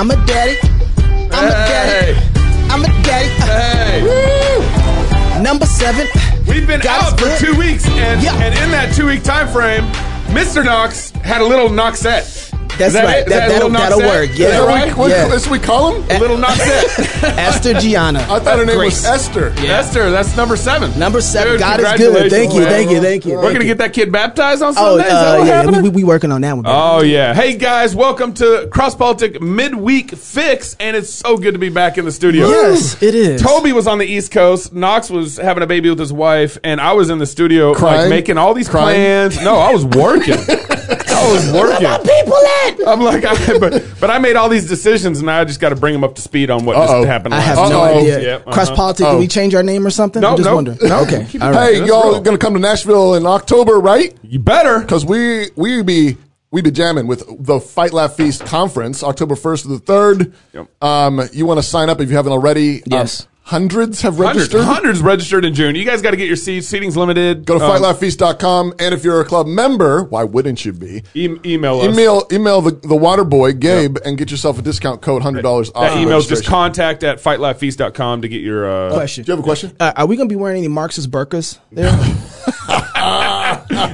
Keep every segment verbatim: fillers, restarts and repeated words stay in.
I'm a daddy. I'm a daddy. I'm a daddy. Hey. Woo. Number seven. We've been out for two weeks, and, yeah. and in that two-week time frame, Mister Knox had a little Knoxette. That's that right. It? That, that that'll, that'll work. Yeah. Is that right? What, yeah. That's what we call him? A little Knoxette. Esther Gianna. I thought her name Grace. was Esther. Yeah. Esther, that's number seven. Number seven. Dude, God is good. Thank you, thank you, thank you. We're going to get that kid baptized on Sunday? Oh, is that uh, yeah. We're we, we working on that one. Oh, yeah. Hey, guys, welcome to CrossPolitic Midweek Fix, and it's so good to be back in the studio. Yes, it is. Toby was on the East Coast. Knox was having a baby with his wife, and I was in the studio like, making all these Crying. plans. No, I was working. I was working. Where are my people at? I'm like, I, but, but I made all these decisions, and now I just got to bring them up to speed on what Uh-oh. just happened. I have Uh-oh. no idea. Yep, uh-huh. CrossPolitic, oh. did we change our name or something? No, I'm just no, wondering. No. Okay. All right. Hey, y'all are going to come to Nashville in October, right? You better. Because we, we be... We be jamming with the Fight, Laugh, Feast conference, October first to the third. Yep. Um, you want to sign up if you haven't already. Yes. Um, hundreds have registered. Hundreds, hundreds registered in June. You guys got to get your seats. Seating's limited. Go to um, fight laugh feast dot com. And if you're a club member, why wouldn't you be? E- email us. Email, email the, the water boy, Gabe, yep. and get yourself a discount code, one hundred dollars right. off. That email's just contact at fight laugh feast dot com to get your uh, question. Do you have a question? Uh, are we going to be wearing any Marxist burkas there?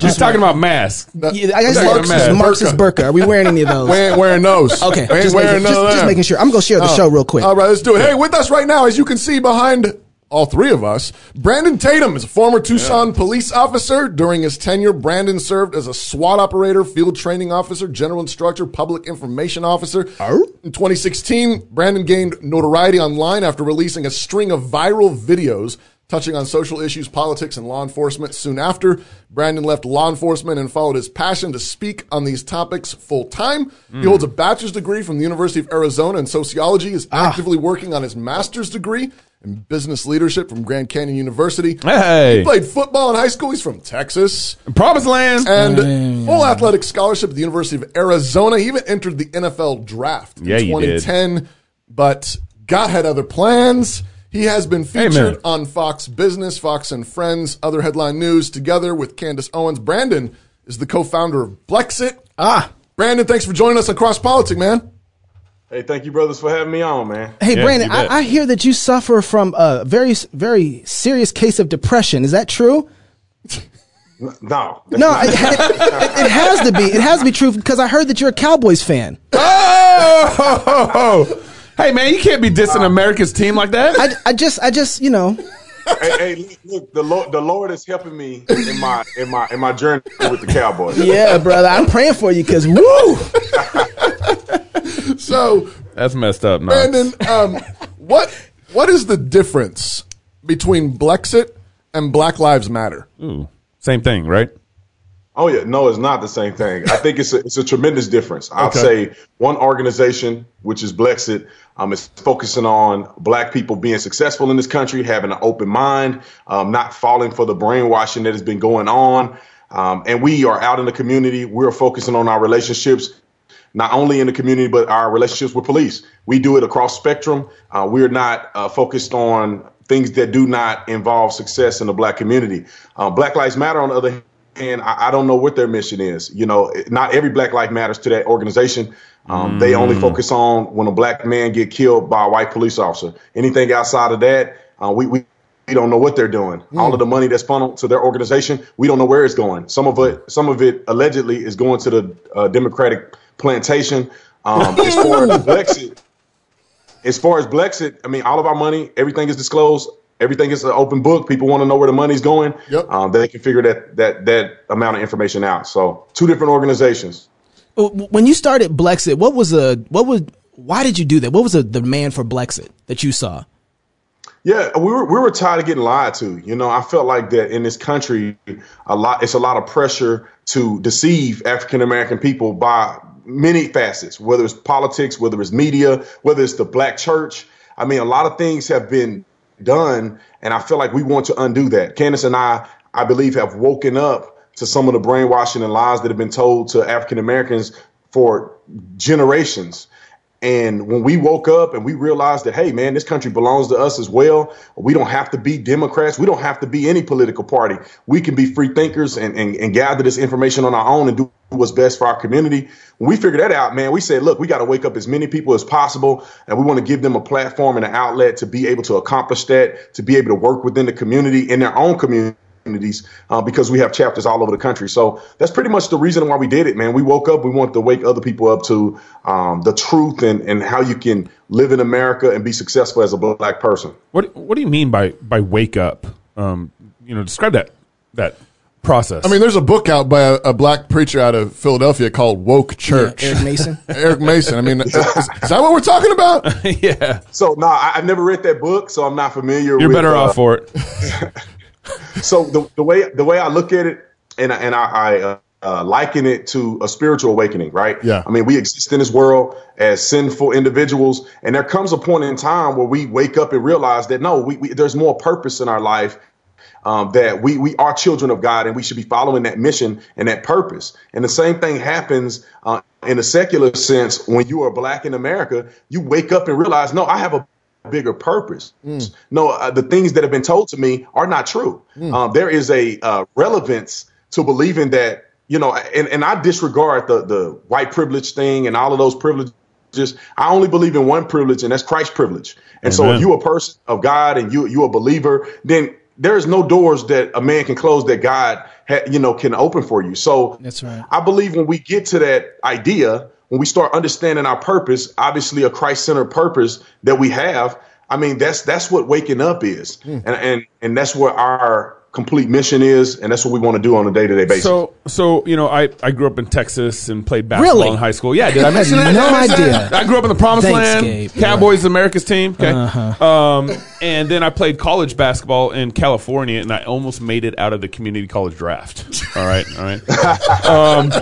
Just talking about masks. Yeah, I guess Marxist, Marxist burka. Are we wearing any of those? We ain't wearing those. Okay. We ain't wearing none of them. Just making sure. I'm going to share the oh. show real quick. All right, let's do it. Hey, with us right now, as you can see behind all three of us, Brandon Tatum is a former Tucson yeah. police officer. During his tenure, Brandon served as a SWAT operator, field training officer, general instructor, public information officer. Oh. In twenty sixteen, Brandon gained notoriety online after releasing a string of viral videos touching on social issues, politics, and law enforcement. Soon after, Brandon left law enforcement and followed his passion to speak on these topics full-time. Mm. He holds a bachelor's degree from the University of Arizona in sociology, is ah. actively working on his master's degree in business leadership from Grand Canyon University. Hey. He played football in high school. He's from Texas. Promised land. And mm. full athletic scholarship at the University of Arizona. He even entered the N F L draft yeah, in twenty ten, but God had other plans. He has been featured hey, on Fox Business, Fox and Friends, other headline news, together with Candace Owens. Brandon is the co-founder of Blexit. Ah, Brandon, thanks for joining us on CrossPolitic, man. Hey, thank you, brothers, for having me on, man. Hey, yeah, Brandon, I, I hear that you suffer from a very, very serious case of depression. Is that true? No. No, it, it, it has to be. It has to be true because I heard that you're a Cowboys fan. Oh! Hey, man, you can't be dissing uh, America's team like that. I, I just, I just, you know. Hey, hey, look, the Lord, the Lord is helping me in my, in my, in my journey with the Cowboys. Yeah, brother, I'm praying for you because woo. So that's messed up, man. Brandon, um, what, what is the difference between Blexit and Black Lives Matter? Ooh, same thing, right? Oh yeah, no, it's not the same thing. I think it's a, it's a tremendous difference. I'll okay. say one organization, which is Blexit, um, is focusing on black people being successful in this country, having an open mind, um, not falling for the brainwashing that has been going on. Um, and we are out in the community. We're focusing on our relationships, not only in the community, but our relationships with police. We do it across spectrum. Uh, we're not uh, focused on things that do not involve success in the black community. Uh, Black Lives Matter, on the other hand, and I, I don't know what their mission is. You know, not every black life matters to that organization. Um, mm. They only focus on when a black man get killed by a white police officer. Anything outside of that, uh, we, we we don't know what they're doing. Mm. All of the money that's funneled to their organization, we don't know where it's going. Some of it, some of it allegedly is going to the uh, Democratic plantation. Um, as far as Blexit, as far as Blexit, I mean, all of our money, everything is disclosed. Everything is an open book. People want to know where the money's going. Yep. Um, they can figure that that that amount of information out. So two different organizations. When you started Blexit, what was a what was why did you do that? What was the demand for Blexit that you saw? Yeah, we were we were tired of getting lied to. You know, I felt like that in this country, a lot it's a lot of pressure to deceive African American people by many facets, whether it's politics, whether it's media, whether it's the black church. I mean, a lot of things have been done, and I feel like we want to undo that. Candace and I, I believe, have woken up to some of the brainwashing and lies that have been told to African Americans for generations. And when we woke up and we realized that, hey, man, this country belongs to us as well. We don't have to be Democrats. We don't have to be any political party. We can be free thinkers and, and, and gather this information on our own and do what's best for our community. When we figured that out, man, we said, look, we got to wake up as many people as possible. And we want to give them a platform and an outlet to be able to accomplish that, to be able to work within the community, in their own community. communities uh, because we have chapters all over the country. So that's pretty much the reason why we did it, man. We woke up. We wanted to wake other people up to um, the truth and, and how you can live in America and be successful as a black person. What What do you mean by by wake up? Um, you know, describe that that process. I mean, there's a book out by a, a black preacher out of Philadelphia called Woke Church. Yeah, Eric Mason. Eric Mason. I mean, is, is that what we're talking about? Yeah. So no, nah, I've never read that book, so I'm not familiar. You're with, better uh, off for it. So the, the way the way I look at it, and I, and I, I uh, uh, liken it to a spiritual awakening, right? Yeah. I mean, we exist in this world as sinful individuals, and there comes a point in time where we wake up and realize that no, we, we there's more purpose in our life. Um, that we we are children of God, and we should be following that mission and that purpose. And the same thing happens uh, in a secular sense when you are black in America. You wake up and realize, no, I have a bigger purpose. Mm. No, uh, the things that have been told to me are not true. Mm. Um, there is a uh, relevance to believing that, you know, and, and I disregard the, the white privilege thing and all of those privileges. I only believe in one privilege, and that's Christ's privilege. And Amen. So if you're a person of God and you, you're a believer, then there is no doors that a man can close that God, ha- you know, can open for you. So that's right. I believe when we get to that idea, when we start understanding our purpose, obviously a Christ-centered purpose that we have, I mean, that's that's what waking up is. Mm. And, and and that's what our complete mission is. And that's what we want to do on a day-to-day basis. So, so you know, I, I grew up in Texas and played basketball really? in high school. Yeah, did I mention that? No idea. I grew up in the Promised Thanks, Land, Gabe. Cowboys, yeah. America's team. Okay. Uh-huh. Um, and then I played college basketball in California, and I almost made it out of the community college draft. All right, all right. Um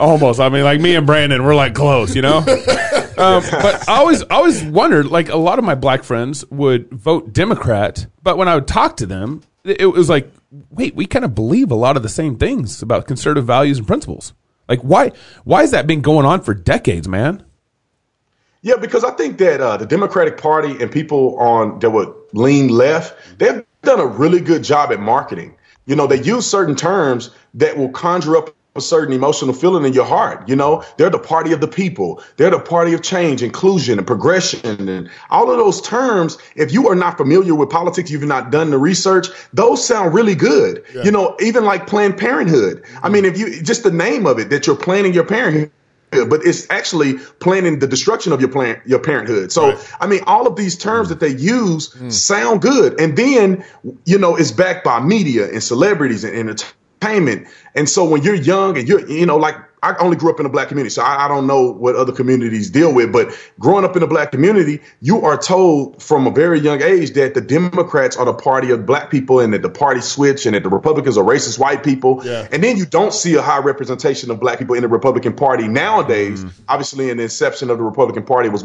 Almost. I mean, like me and Brandon, we're like close, you know? Um, but I always, always wondered, like a lot of my black friends would vote Democrat, but when I would talk to them, it was like, wait, we kind of believe a lot of the same things about conservative values and principles. Like why, why has that been going on for decades, man? Yeah, because I think that uh, the Democratic Party and people on that would lean left, they've done a really good job at marketing. You know, they use certain terms that will conjure up a certain emotional feeling in your heart. You know, they're the party of the people. They're the party of change, inclusion, and progression, and all of those terms. If you are not familiar with politics, you've not done the research, those sound really good. Yeah. You know, even like Planned Parenthood. I mean, if you just the name of it, that you're planning your parenthood, but it's actually planning the destruction of your plan, your parenthood. So, right. I mean, all of these terms mm. that they use mm. sound good. And then, you know, it's backed by media and celebrities and entertainment. Payment. And so when you're young and you're, you know, like I only grew up in a black community, so I, I don't know what other communities deal with. But growing up in a black community, you are told from a very young age that the Democrats are the party of black people and that the party switch and that the Republicans are racist white people. Yeah. And then you don't see a high representation of black people in the Republican Party nowadays. Mm. Obviously, in the inception of the Republican Party was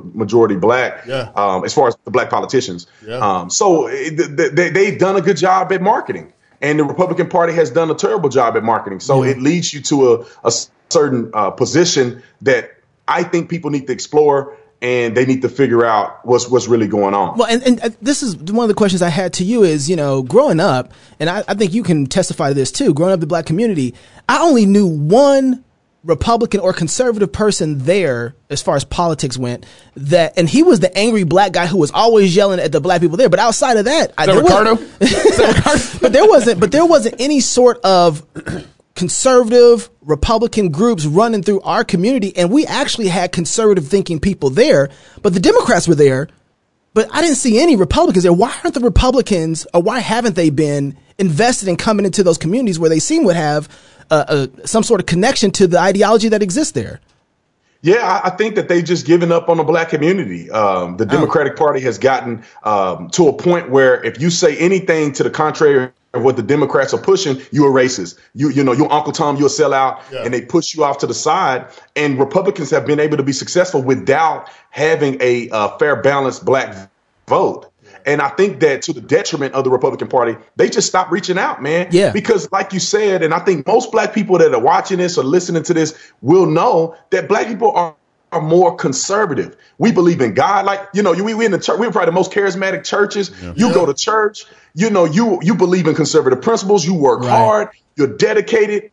majority black, yeah. um, as far as the black politicians. Yeah. Um, so th- th- they've done a good job at marketing. And the Republican Party has done a terrible job at marketing. So yeah. it leads you to a, a certain uh, position that I think people need to explore, and they need to figure out what's what's really going on. Well, and, and this is one of the questions I had to you is, you know, growing up, and I, I think you can testify to this too, growing up in the black community, I only knew one Republican or conservative person there as far as politics went, that and he was the angry black guy who was always yelling at the black people there, but outside of that, I, there Ricardo? Is that Ricardo? but there wasn't but there wasn't any sort of conservative Republican groups running through our community, and we actually had conservative thinking people there, but the Democrats were there, but I didn't see any Republicans there. Why aren't the Republicans, or why haven't they been invested in coming into those communities where they seem would have Uh, uh, some sort of connection to the ideology that exists there? Yeah, I, I think that they've just given up on the black community. Um, the Democratic oh. Party has gotten um, to a point where if you say anything to the contrary of what the Democrats are pushing, you are racist. You you know, you're Uncle Tom, you're a sellout, yeah. and they push you off to the side. And Republicans have been able to be successful without having a uh, fair, balanced black vote. And I think that to the detriment of the Republican Party, they just stopped reaching out, man. Yeah. Because like you said, and I think most black people that are watching this or listening to this will know that black people are, are more conservative. We believe in God. Like, you know, you, we, we in the church, we're probably the most charismatic churches. Yeah. You yeah. go to church, you know, you, you believe in conservative principles. You work right. hard, you're dedicated,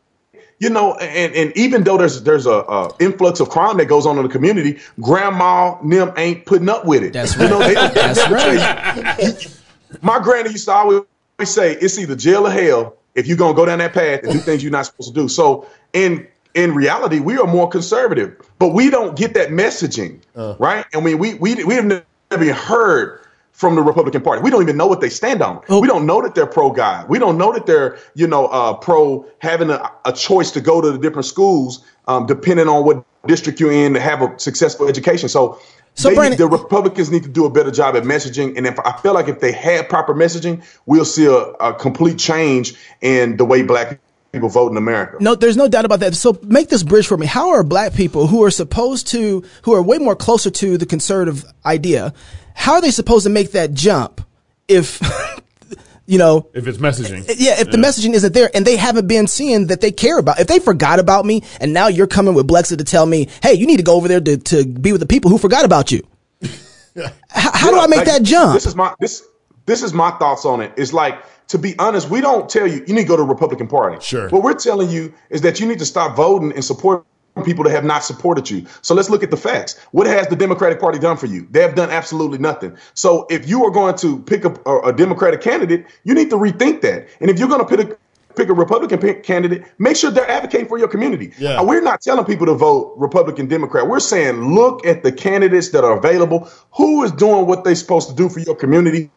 you know, and, and even though there's, there's a, a influx of crime that goes on in the community, grandma and them ain't putting up with it. That's right. You know, they, That's they right. You, you, my granny used to always say, it's either jail or hell if you're going to go down that path and do things you're not supposed to do. So in, in reality, we are more conservative, but we don't get that messaging, uh. right? I mean, we we we have never been heard from the Republican Party. We don't even know what they stand on. Oh. We don't know that they're pro-God. We don't know that they're, you know, uh, pro having a, a choice to go to the different schools, um, depending on what district you're in, to have a successful education. So, so they, Brandon, the Republicans need to do a better job at messaging. And if I feel like if they had proper messaging, we'll see a, a complete change in the way Black people vote in America. No, there's no doubt about that. So make this bridge for me. How are Black people who are supposed to, who are way more closer to the conservative idea, how are they supposed to make that jump if, you know, if it's messaging? Yeah, if yeah. the messaging isn't there and they haven't been seeing that they care about. If they forgot about me and now you're coming with Blexit to tell me, hey, you need to go over there to, to be with the people who forgot about you. yeah. How, how you do know, I make like, that jump? This is my this this is my thoughts on it. It's like, to be honest, we don't tell you, you need to go to the Republican Party. Sure. What we're telling you is that you need to stop voting and support people that have not supported you. So let's look at the facts. What has the Democratic Party done for you? They have done absolutely nothing. So if you are going to pick up a, a Democratic candidate, you need to rethink that. And if you're going to pick a, pick a Republican candidate, make sure they're advocating for your community. Yeah. We're not telling people to vote Republican, Democrat. We're saying, look at the candidates that are available. Who is doing what they're supposed to do for your community?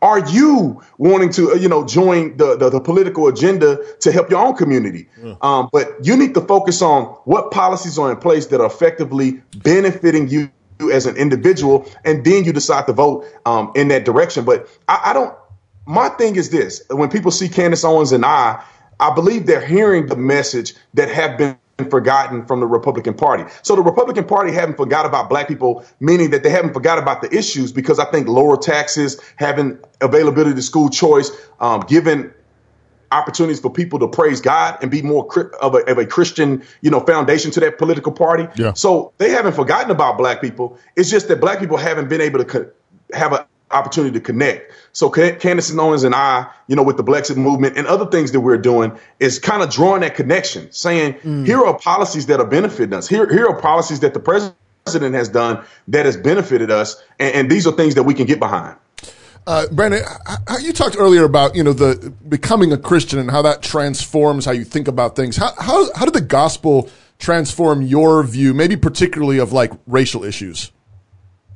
Are you wanting to, you know, join the, the, the political agenda to help your own community? Mm. Um, but you need to focus on what policies are in place that are effectively benefiting you as an individual, and then you decide to vote um, in that direction. But I, I don't, my thing is this, when people see Candace Owens and I, I believe they're hearing the message that have been forgotten from the Republican Party. So the Republican Party haven't forgot about Black people, meaning that they haven't forgot about the issues, because I think lower taxes, having availability to school choice, um, giving opportunities for people to praise God and be more of a, of a Christian, you know, foundation to that political party. Yeah. So they haven't forgotten about Black people. It's just that Black people haven't been able to co- have an opportunity to connect. So Candace Owens and I, you know, with the Blexit movement and other things that we're doing, is kind of drawing that connection, saying, mm. here are policies that are benefiting us. Here, here are policies that the president has done that has benefited us. And, and these are things that we can get behind. Uh, Brandon, how you talked earlier about, you know, the becoming a Christian and how that transforms how you think about things. How, how, how did the gospel transform your view, maybe particularly of like racial issues?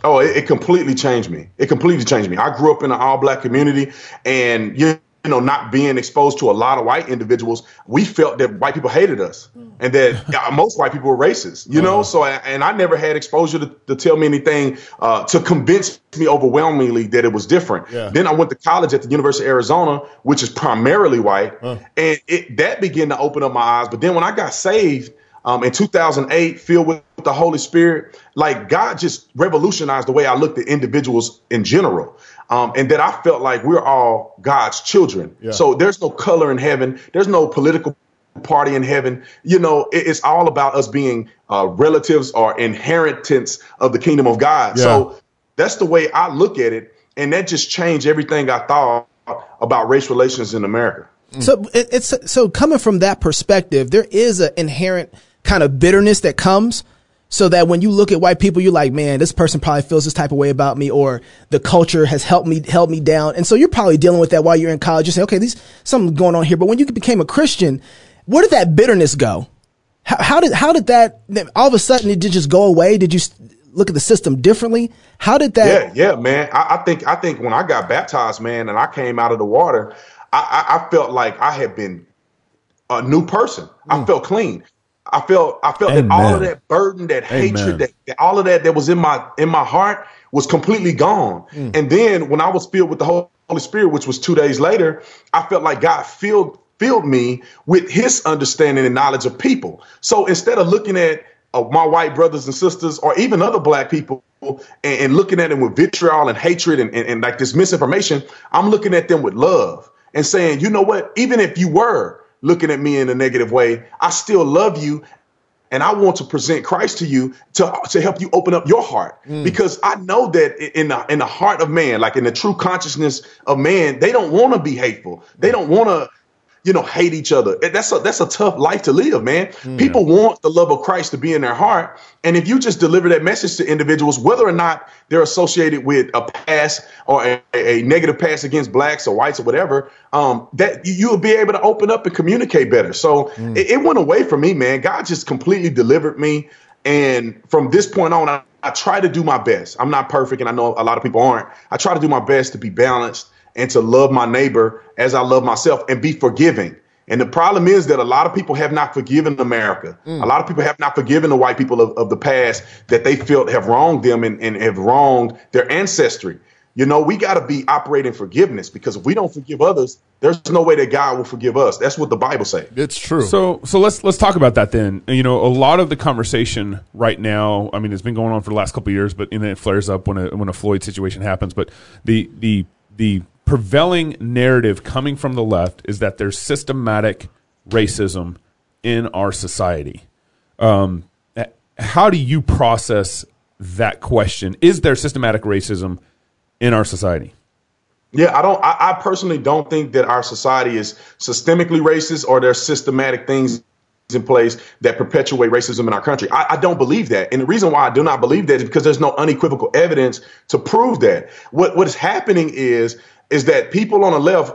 Oh, it, it completely changed me. It completely changed me. I grew up in an all-Black community, and you know, not being exposed to a lot of white individuals, we felt that white people hated us and that most white people were racist, you know? Uh-huh. So, and I never had exposure to, to tell me anything, uh, to convince me overwhelmingly that it was different. Yeah. Then I went to college at the University of Arizona, which is primarily white, uh-huh. and it, that began to open up my eyes. But then when I got saved, Um, in two thousand eight, filled with the Holy Spirit, like God just revolutionized the way I looked at individuals in general. Um, and that I felt like we're all God's children. Yeah. So there's no color in heaven. There's no political party in heaven. You know, it, it's all about us being uh, relatives or inheritance of the kingdom of God. Yeah. So that's the way I look at it. And that just changed everything I thought about race relations in America. Mm. So it, it's so coming from that perspective, there is an inherent kind of bitterness that comes, so that when you look at white people, you're like, man, this person probably feels this type of way about me, or the culture has helped me, held me down. And so you're probably dealing with that while you're in college. You say, okay, there's something going on here. But when you became a Christian, where did that bitterness go? How, how did, how did that, all of a sudden it did just go away? Did you look at the system differently? How did that? Yeah, yeah, man. I, I think, I think when I got baptized, man, and I came out of the water, I, I felt like I had been a new person. Mm. I felt clean. I felt I felt Amen. That all of that burden, that Amen. Hatred, that, that all of that that was in my in my heart was completely gone. Mm. And then when I was filled with the Holy Spirit, which was two days later, I felt like God filled filled me with His understanding and knowledge of people. So instead of looking at uh, my white brothers and sisters, or even other Black people, and, and looking at them with vitriol and hatred and, and, and like this misinformation, I'm looking at them with love and saying, you know what, even if you were looking at me in a negative way, I still love you And I want to present Christ to you to, to help you open up your heart. Mm. Because I know that in the, in the heart of man, like in the true consciousness of man, they don't want to be hateful. They don't want to, you know, hate each other. That's a, that's a tough life to live, man. Mm. People want the love of Christ to be in their heart. And if you just deliver that message to individuals, whether or not they're associated with a past or a, a negative past against blacks or whites or whatever, um, that you'll be able to open up and communicate better. So mm. it, it went away from me, man. God just completely delivered me. And from this point on, I, I try to do my best. I'm not perfect, and I know a lot of people aren't. I try to do my best to be balanced and to love my neighbor as I love myself and be forgiving. And the problem is that a lot of people have not forgiven America. Mm. A lot of people have not forgiven the white people of, of the past that they felt have wronged them and, and have wronged their ancestry. You know, we got to be operating forgiveness, because if we don't forgive others, there's no way that God will forgive us. That's what the Bible says. It's true. So so let's let's talk about that then. You know, a lot of the conversation right now, I mean, it's been going on for the last couple of years, but and then it flares up when a when a Floyd situation happens. But the the the prevailing narrative coming from the left is that there's systematic racism in our society. Um, how do you process that question? Is there systematic racism in our society? Yeah, I don't. I, I personally don't think that our society is systemically racist, or there's systematic things in place that perpetuate racism in our country. I, I don't believe that. And the reason why I do not believe that is because there's no unequivocal evidence to prove that. What what is happening is is that people on the left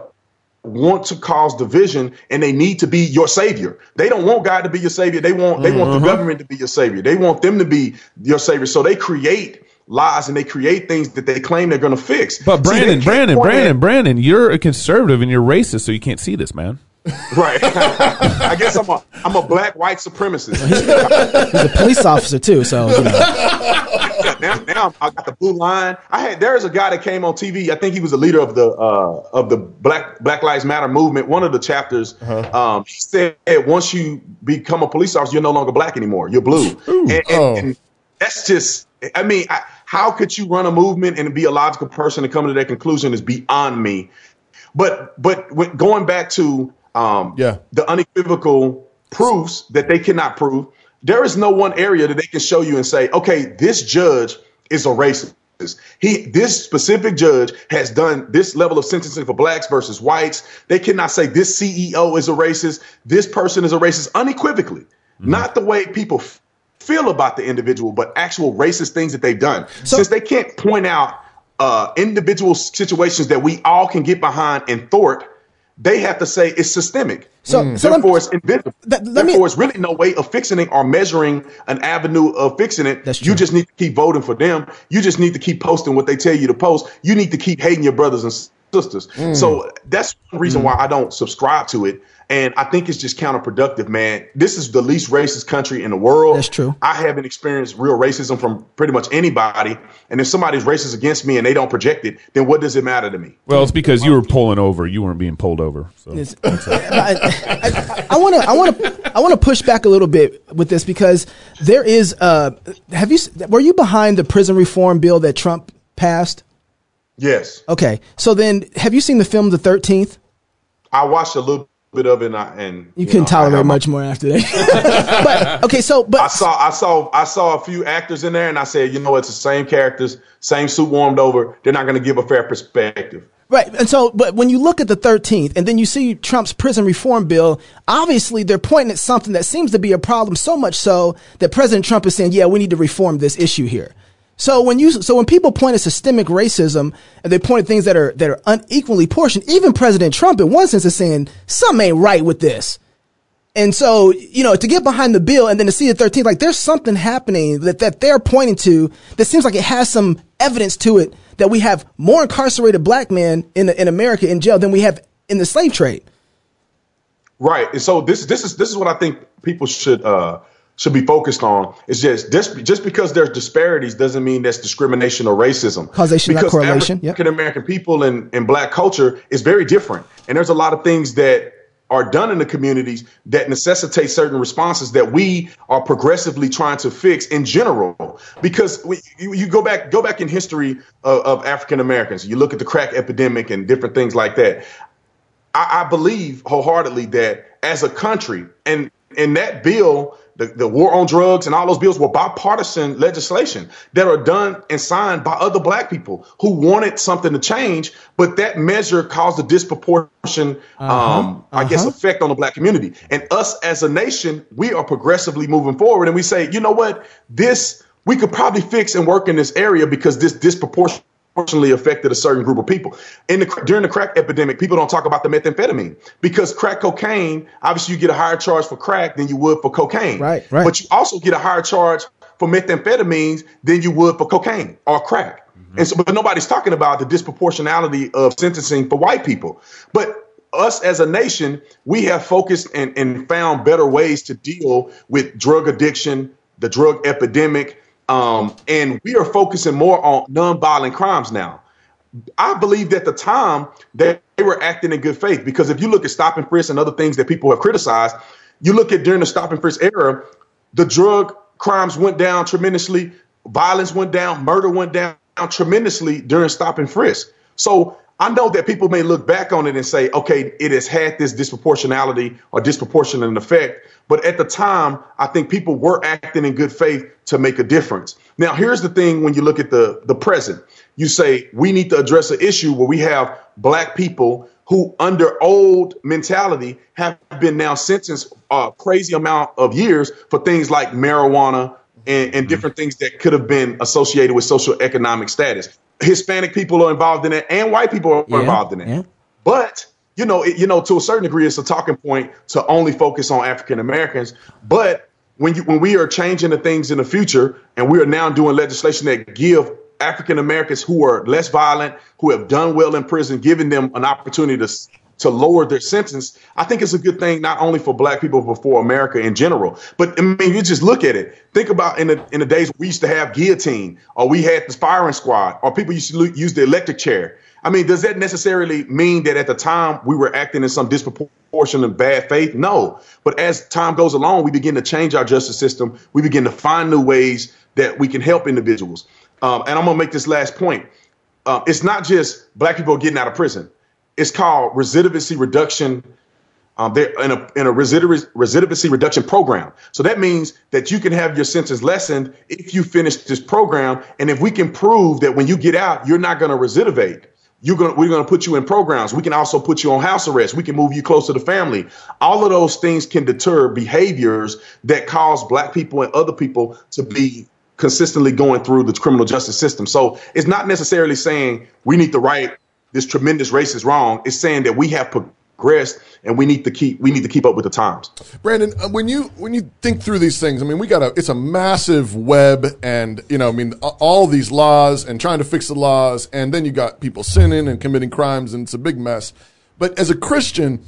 want to cause division, and they need to be your savior. They don't want God to be your savior. They want they mm-hmm. want the government to be your savior. They want them to be your savior. So they create lies, and they create things that they claim they're going to fix. But Brandon, see, Brandon, Brandon, at- Brandon, you're a conservative and you're racist, so you can't see this, man. Right. I guess I'm a I'm a black white supremacist. He's a police officer too, so you know. now, now I got the blue line. I had there is a guy that came on T V. I think he was a leader of the uh, of the Black Black Lives Matter movement. One of the chapters uh-huh. um, he said, once you become a police officer, you're no longer black anymore. You're blue. Ooh, and, and, oh. and that's just. I mean, I, how could you run a movement and be a logical person to come to that conclusion is beyond me. But but when, going back to Um, yeah. the unequivocal proofs that they cannot prove, there is no one area that they can show you and say, okay, this judge is a racist. He, this specific judge has done this level of sentencing for blacks versus whites. They cannot say this C E O is a racist. This person is a racist unequivocally, mm-hmm. not the way people f- feel about the individual, but actual racist things that they've done. So- Since they can't point out uh, individual situations that we all can get behind and thwart, they have to say it's systemic. So, mm. so therefore, it's invisible. Th- therefore, me, it's really no way of fixing it or measuring an avenue of fixing it. That's true. You just need to keep voting for them. You just need to keep posting what they tell you to post. You need to keep hating your brothers and sisters. Mm. So that's one reason mm. why I don't subscribe to it. And I think it's just counterproductive, man. This is the least racist country in the world. That's true. I haven't experienced real racism from pretty much anybody. And if somebody's racist against me and they don't project it, then what does it matter to me? Well, it's because you were pulling over. You weren't being pulled over. So. I want to I want to I want to push back a little bit with this, because there is uh, have you were you behind the prison reform bill that Trump passed? Yes. Okay. So then, have you seen the film The thirteenth? I watched a little bit of it, and, I, and you, you couldn't know, tolerate much more after that. but okay, so but I saw, I saw, I saw a few actors in there, and I said, you know, it's the same characters, same suit warmed over. They're not going to give a fair perspective, right? And so, but when you look at The thirteenth, and then you see Trump's prison reform bill, obviously they're pointing at something that seems to be a problem. So much so that President Trump is saying, yeah, we need to reform this issue here. So when you, so when people point at systemic racism and they point at things that are, that are unequally portioned, even President Trump in one sense is saying something ain't right with this. And so, you know, to get behind the bill and then to see the thirteenth, like there's something happening that, that they're pointing to that seems like it has some evidence to it, that we have more incarcerated black men in, in America in jail than we have in the slave trade. Right. And so this, this is, this is what I think people should, uh, should be focused on. It's just, just just because there's disparities doesn't mean that's discrimination or racism. Causation, not correlation. Because African-American yep. people and, and black culture is very different. And there's a lot of things that are done in the communities that necessitate certain responses that we are progressively trying to fix in general. Because we, you, you go back go back in history of, of African-Americans, you look at the crack epidemic and different things like that. I, I believe wholeheartedly that as a country, and in that bill the, the war on drugs and all those bills were bipartisan legislation that are done and signed by other black people who wanted something to change. But that measure caused a disproportionate, uh-huh, um, I uh-huh. guess, effect on the black community. And us as a nation, we are progressively moving forward. And we say, you know what, this we could probably fix and work in this area because this disproportionate affected a certain group of people. In the, during the crack epidemic, people don't talk about the methamphetamine because crack cocaine, obviously you get a higher charge for crack than you would for cocaine. Right, right. But you also get a higher charge for methamphetamines than you would for cocaine or crack. Mm-hmm. And so, but nobody's talking about the disproportionality of sentencing for white people. But us as a nation, we have focused and, and found better ways to deal with drug addiction, the drug epidemic, Um, and we are focusing more on nonviolent crimes now. I believe that at the time that they were acting in good faith, because if you look at stop and frisk and other things that people have criticized, you look at during the stop and frisk era, the drug crimes went down tremendously. Violence went down. Murder went down tremendously during stop and frisk. So I know that people may look back on it and say, OK, it has had this disproportionality or disproportionate effect. But at the time, I think people were acting in good faith to make a difference. Now, here's the thing. When you look at the, the present, you say we need to address an issue where we have black people who under old mentality have been now sentenced a crazy amount of years for things like marijuana and, and different things that could have been associated with socioeconomic status. Hispanic people are involved in it and white people are yeah, involved in it. Yeah. But, you know, it, you know, to a certain degree, it's a talking point to only focus on African-Americans. But when you when we are changing the things in the future and we are now doing legislation that give African-Americans who are less violent, who have done well in prison, giving them an opportunity to to lower their sentence, I think it's a good thing, not only for black people, but for America in general. But I mean, you just look at it. Think about in the in the days we used to have guillotine, or we had the firing squad, or people used to use the electric chair. I mean, does that necessarily mean that at the time we were acting in some disproportionate bad faith? No. But as time goes along, we begin to change our justice system. We begin to find new ways that we can help individuals. Um, and I'm going to make this last point. Uh, it's not just black people getting out of prison. It's called recidivism reduction. Um, they're in a, in a recidiv- recidivism reduction program. So that means that you can have your sentence lessened if you finish this program. And if we can prove that when you get out, you're not going to recidivate, you're going we're going to put you in programs. We can also put you on house arrest. We can move you closer to family. All of those things can deter behaviors that cause black people and other people to be consistently going through the criminal justice system. So it's not necessarily saying we need to write this tremendous racist wrong. It's saying that we have progressed and we need to keep we need to keep up with the times. Brandon, when you when you think through these things, I mean, we got a it's a massive web, and you know, I mean, all these laws and trying to fix the laws, and then you got people sinning and committing crimes, and it's a big mess. But as a Christian,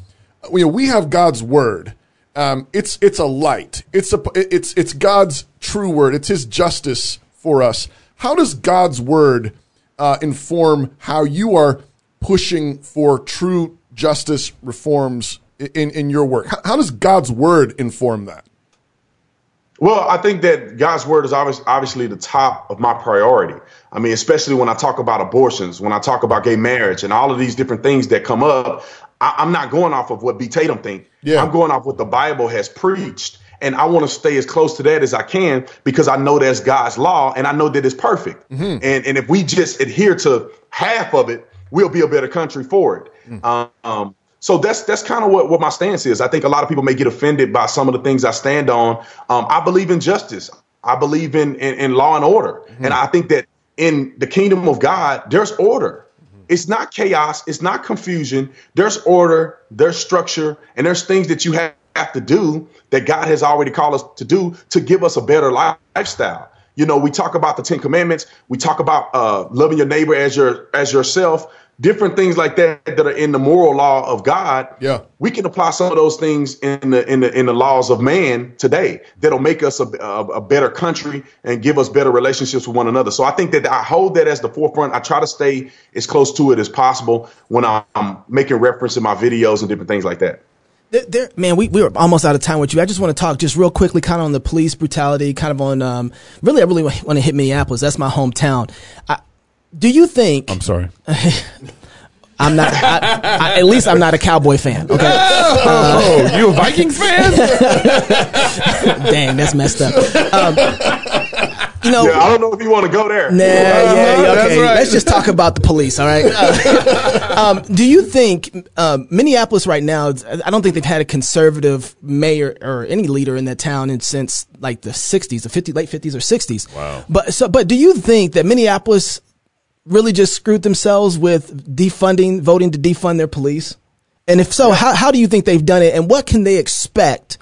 you know, we have God's word. Um, it's it's a light. It's a it's it's God's true word. It's His justice for us. How does God's word uh, inform how you are pushing for true justice reforms in, in your work? How, how does God's word inform that? Well, I think that God's word is obviously, obviously the top of my priority. I mean, especially when I talk about abortions, when I talk about gay marriage and all of these different things that come up, I, I'm not going off of what B. Tatum thinks. Yeah. I'm going off what the Bible has preached. And I want to stay as close to that as I can, because I know that's God's law and I know that it's perfect. Mm-hmm. And, and if we just adhere to half of it, we'll be a better country for it. Mm. Um, so that's that's kind of what, what my stance is. I think a lot of people may get offended by some of the things I stand on. Um, I believe in justice. I believe in, in, in law and order. Mm-hmm. And I think that in the kingdom of God, there's order. Mm-hmm. It's not chaos. It's not confusion. There's order. There's structure. And there's things that you have to do that God has already called us to do to give us a better life, lifestyle. You know, we talk about the Ten Commandments. We talk about uh, loving your neighbor as your as yourself. Different things like that that are in the moral law of God. Yeah, we can apply some of those things in the in the in the laws of man today that'll make us a, a, a better country and give us better relationships with one another. So I think that I hold that as the forefront. I try to stay as close to it as possible when I'm making reference in my videos and different things like that. There, there, man, we, we were almost out of time with you. I just want to talk just real quickly kind of on the police brutality, kind of on um, really, I really want to hit Minneapolis. That's my hometown. I, do you think? I'm sorry. I'm not. I, I, at least I'm not a Cowboy fan. Okay. Oh, uh, oh you a Vikings fan? Dang, that's messed up. Um, you know, yeah, I don't know if you want to go there. Nah, uh, yeah, yeah, okay. Right. Let's just talk about the police. All right. Uh, um, do you think uh, Minneapolis right now? I don't think they've had a conservative mayor or any leader in that town in since like the sixties, the fifty, late fifties or sixties. Wow. But so, but do you think that Minneapolis really just screwed themselves with defunding, voting to defund their police? And if so, how how do you think they've done it? And what can they expect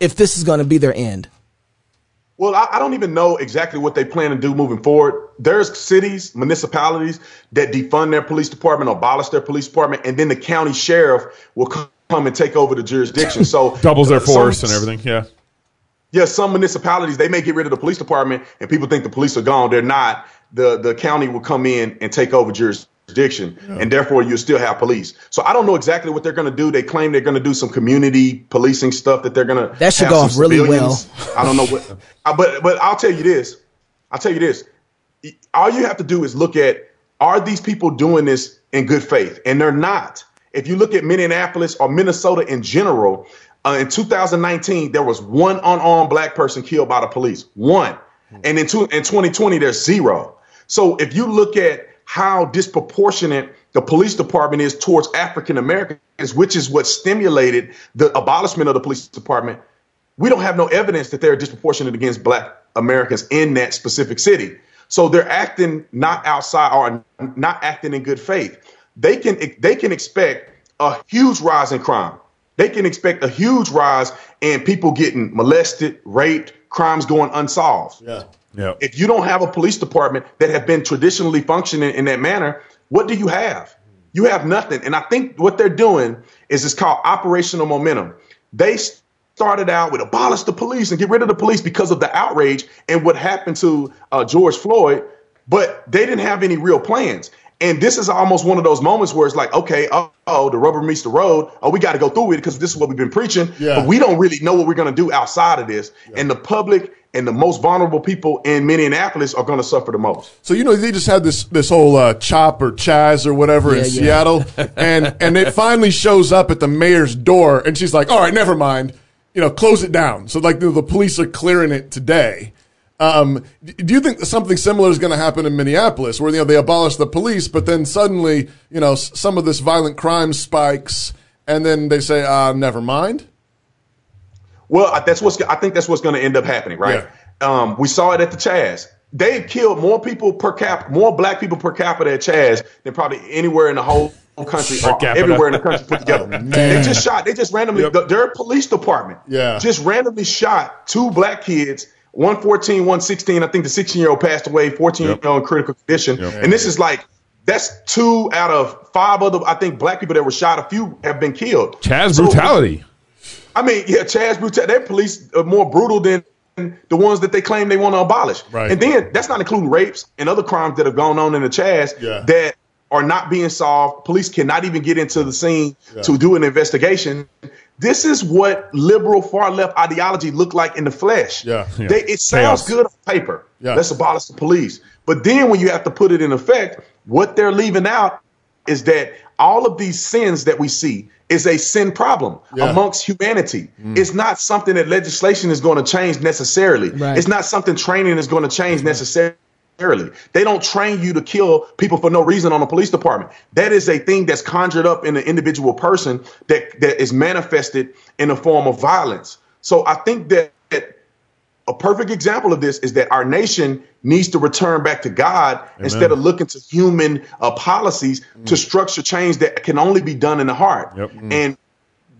if this is going to be their end? Well, I, I don't even know exactly what they plan to do moving forward. There's cities, municipalities that defund their police department, abolish their police department, and then the county sheriff will come and take over the jurisdiction. So doubles their force some, and everything, yeah. Yeah, some municipalities, they may get rid of the police department and people think the police are gone. They're not. The the county will come in and take over jurisdiction, yeah. and therefore you'll still have police. So I don't know exactly what they're going to do. They claim they're going to do some community policing stuff that they're going to. That should have go off really civilians. Well. I don't know what, but but I'll tell you this. I'll tell you this. All you have to do is look at, are these people doing this in good faith? And they're not. If you look at Minneapolis or Minnesota in general, uh, in two thousand nineteen there was one unarmed black person killed by the police. One, and in two, in twenty twenty there's zero. So if you look at how disproportionate the police department is towards African Americans, which is what stimulated the abolishment of the police department, we don't have no evidence that they're disproportionate against black Americans in that specific city. So they're acting not outside or not acting in good faith. They can they can expect a huge rise in crime. They can expect a huge rise in people getting molested, raped, crimes going unsolved. Yeah. Yep. If you don't have a police department that have been traditionally functioning in that manner, what do you have? You have nothing. And I think what they're doing is it's called operational momentum. They started out with abolish the police and get rid of the police because of the outrage and what happened to uh, George Floyd, but they didn't have any real plans. And this is almost one of those moments where it's like, okay, oh, the rubber meets the road. Oh, we got to go through it because this is what we've been preaching. Yeah. But we don't really know what we're going to do outside of this. Yeah. And the public and the most vulnerable people in Minneapolis are going to suffer the most. So, you know, they just had this this whole uh, CHOP or CHAZ or whatever yeah, in yeah. Seattle. and and it finally shows up at the mayor's door. And she's like, all right, never mind. You know, close it down. So, like, the, the police are clearing it today. Um, do you think that something similar is going to happen in Minneapolis where, you know, they abolish the police, but then suddenly, you know, some of this violent crime spikes and then they say, uh, never mind? Well, that's what's, I think that's what's going to end up happening, right? Yeah. Um, we saw it at the CHAZ. They've killed more people per capita, more black people per capita at CHAZ than probably anywhere in the whole country, or everywhere in the country put together. Oh, they just shot, they just randomly, yep. the, their police department yeah. just randomly shot two black kids. One fourteen, one sixteen. I think the sixteen-year-old passed away, fourteen-year-old yep. in critical condition. Yep. And this is like, that's two out of five other, I think, black people that were shot. A few have been killed. CHAZ so, brutality. I mean, yeah, CHAZ brutality. Their police are more brutal than the ones that they claim they want to abolish. Right. And then that's not including rapes and other crimes that have gone on in the CHAZ yeah. that are not being solved. Police cannot even get into the scene yeah. to do an investigation. This is what liberal far-left ideology looked like in the flesh. Yeah, yeah. They, it sounds Chaos. Good on paper. Yeah. Let's abolish the police. But then when you have to put it in effect, what they're leaving out is that all of these sins that we see is a sin problem yeah. amongst humanity. Mm. It's not something that legislation is going to change necessarily. Right. It's not something training is going to change necessarily. Early. They don't train you to kill people for no reason on a police department. That is a thing that's conjured up in an individual person that, that is manifested in a form of violence. So I think that, that a perfect example of this is that our nation needs to return back to God Amen. Instead of looking to human uh, policies mm. to structure change that can only be done in the heart. Yep. Mm. And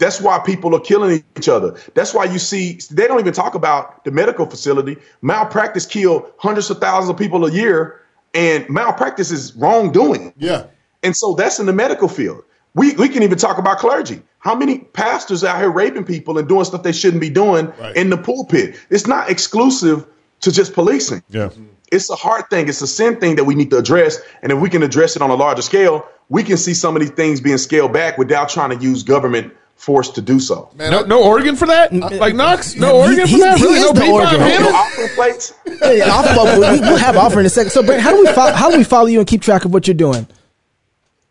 that's why people are killing each other. That's why you see, they don't even talk about the medical facility. Malpractice killed hundreds of thousands of people a year, and malpractice is wrongdoing. Yeah. And so that's in the medical field. We we can even talk about clergy. How many pastors out here raping people and doing stuff they shouldn't be doing right. in the pulpit? It's not exclusive to just policing. Yeah. It's a hard thing. It's a sin thing that we need to address. And if we can address it on a larger scale, we can see some of these things being scaled back without trying to use government forced to do so. Man, no, no organ for that? Like Knox? No organ he, for that? He, really? He no the organ. No offering plates? Yeah, yeah, I'll, we'll have offering in a second. So, Brent, how do we follow, how do we follow you and keep track of what you're doing?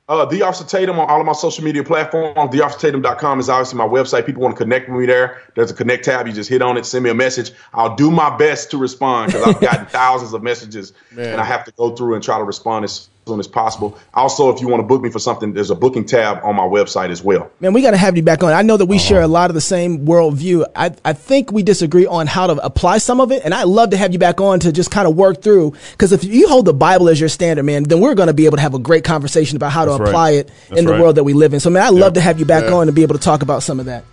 Uh, The Officer Tatum on all of my social media platforms. The Officer Tatum dot com is obviously my website. People want to connect with me there. There's a connect tab. You just hit on it, send me a message. I'll do my best to respond because I've gotten thousands of messages, Man. and I have to go through and try to respond as soon as possible. Also, if you want to book me for something, there's a booking tab on my website as well. Man, we got to have you back on. I know that we uh-huh. share a lot of the same worldview. I, I think we disagree on how to apply some of it, and I'd love to have you back on to just kind of work through, because if you hold the Bible as your standard, man, then we're going to be able to have a great conversation about how to That's apply right. it That's in the right. world that we live in. So, man, I'd yeah. love to have you back yeah. on to be able to talk about some of that.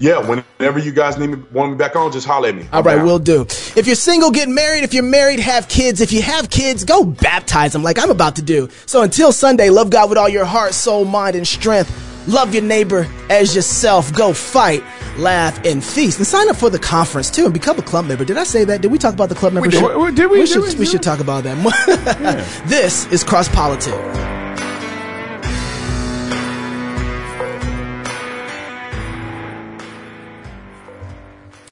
Yeah, whenever you guys need me, want me back on, just holler at me. All right, we'll do. If you're single, get married. If you're married, have kids. If you have kids, go baptize them like I'm about to do. So until Sunday, love God with all your heart, soul, mind, and strength. Love your neighbor as yourself. Go fight, laugh, and feast. And sign up for the conference, too, and become a club member. Did I say that? Did we talk about the club membership? We did. We, did we, we, should, did we, we should talk about that more. Yeah. This is CrossPolitic.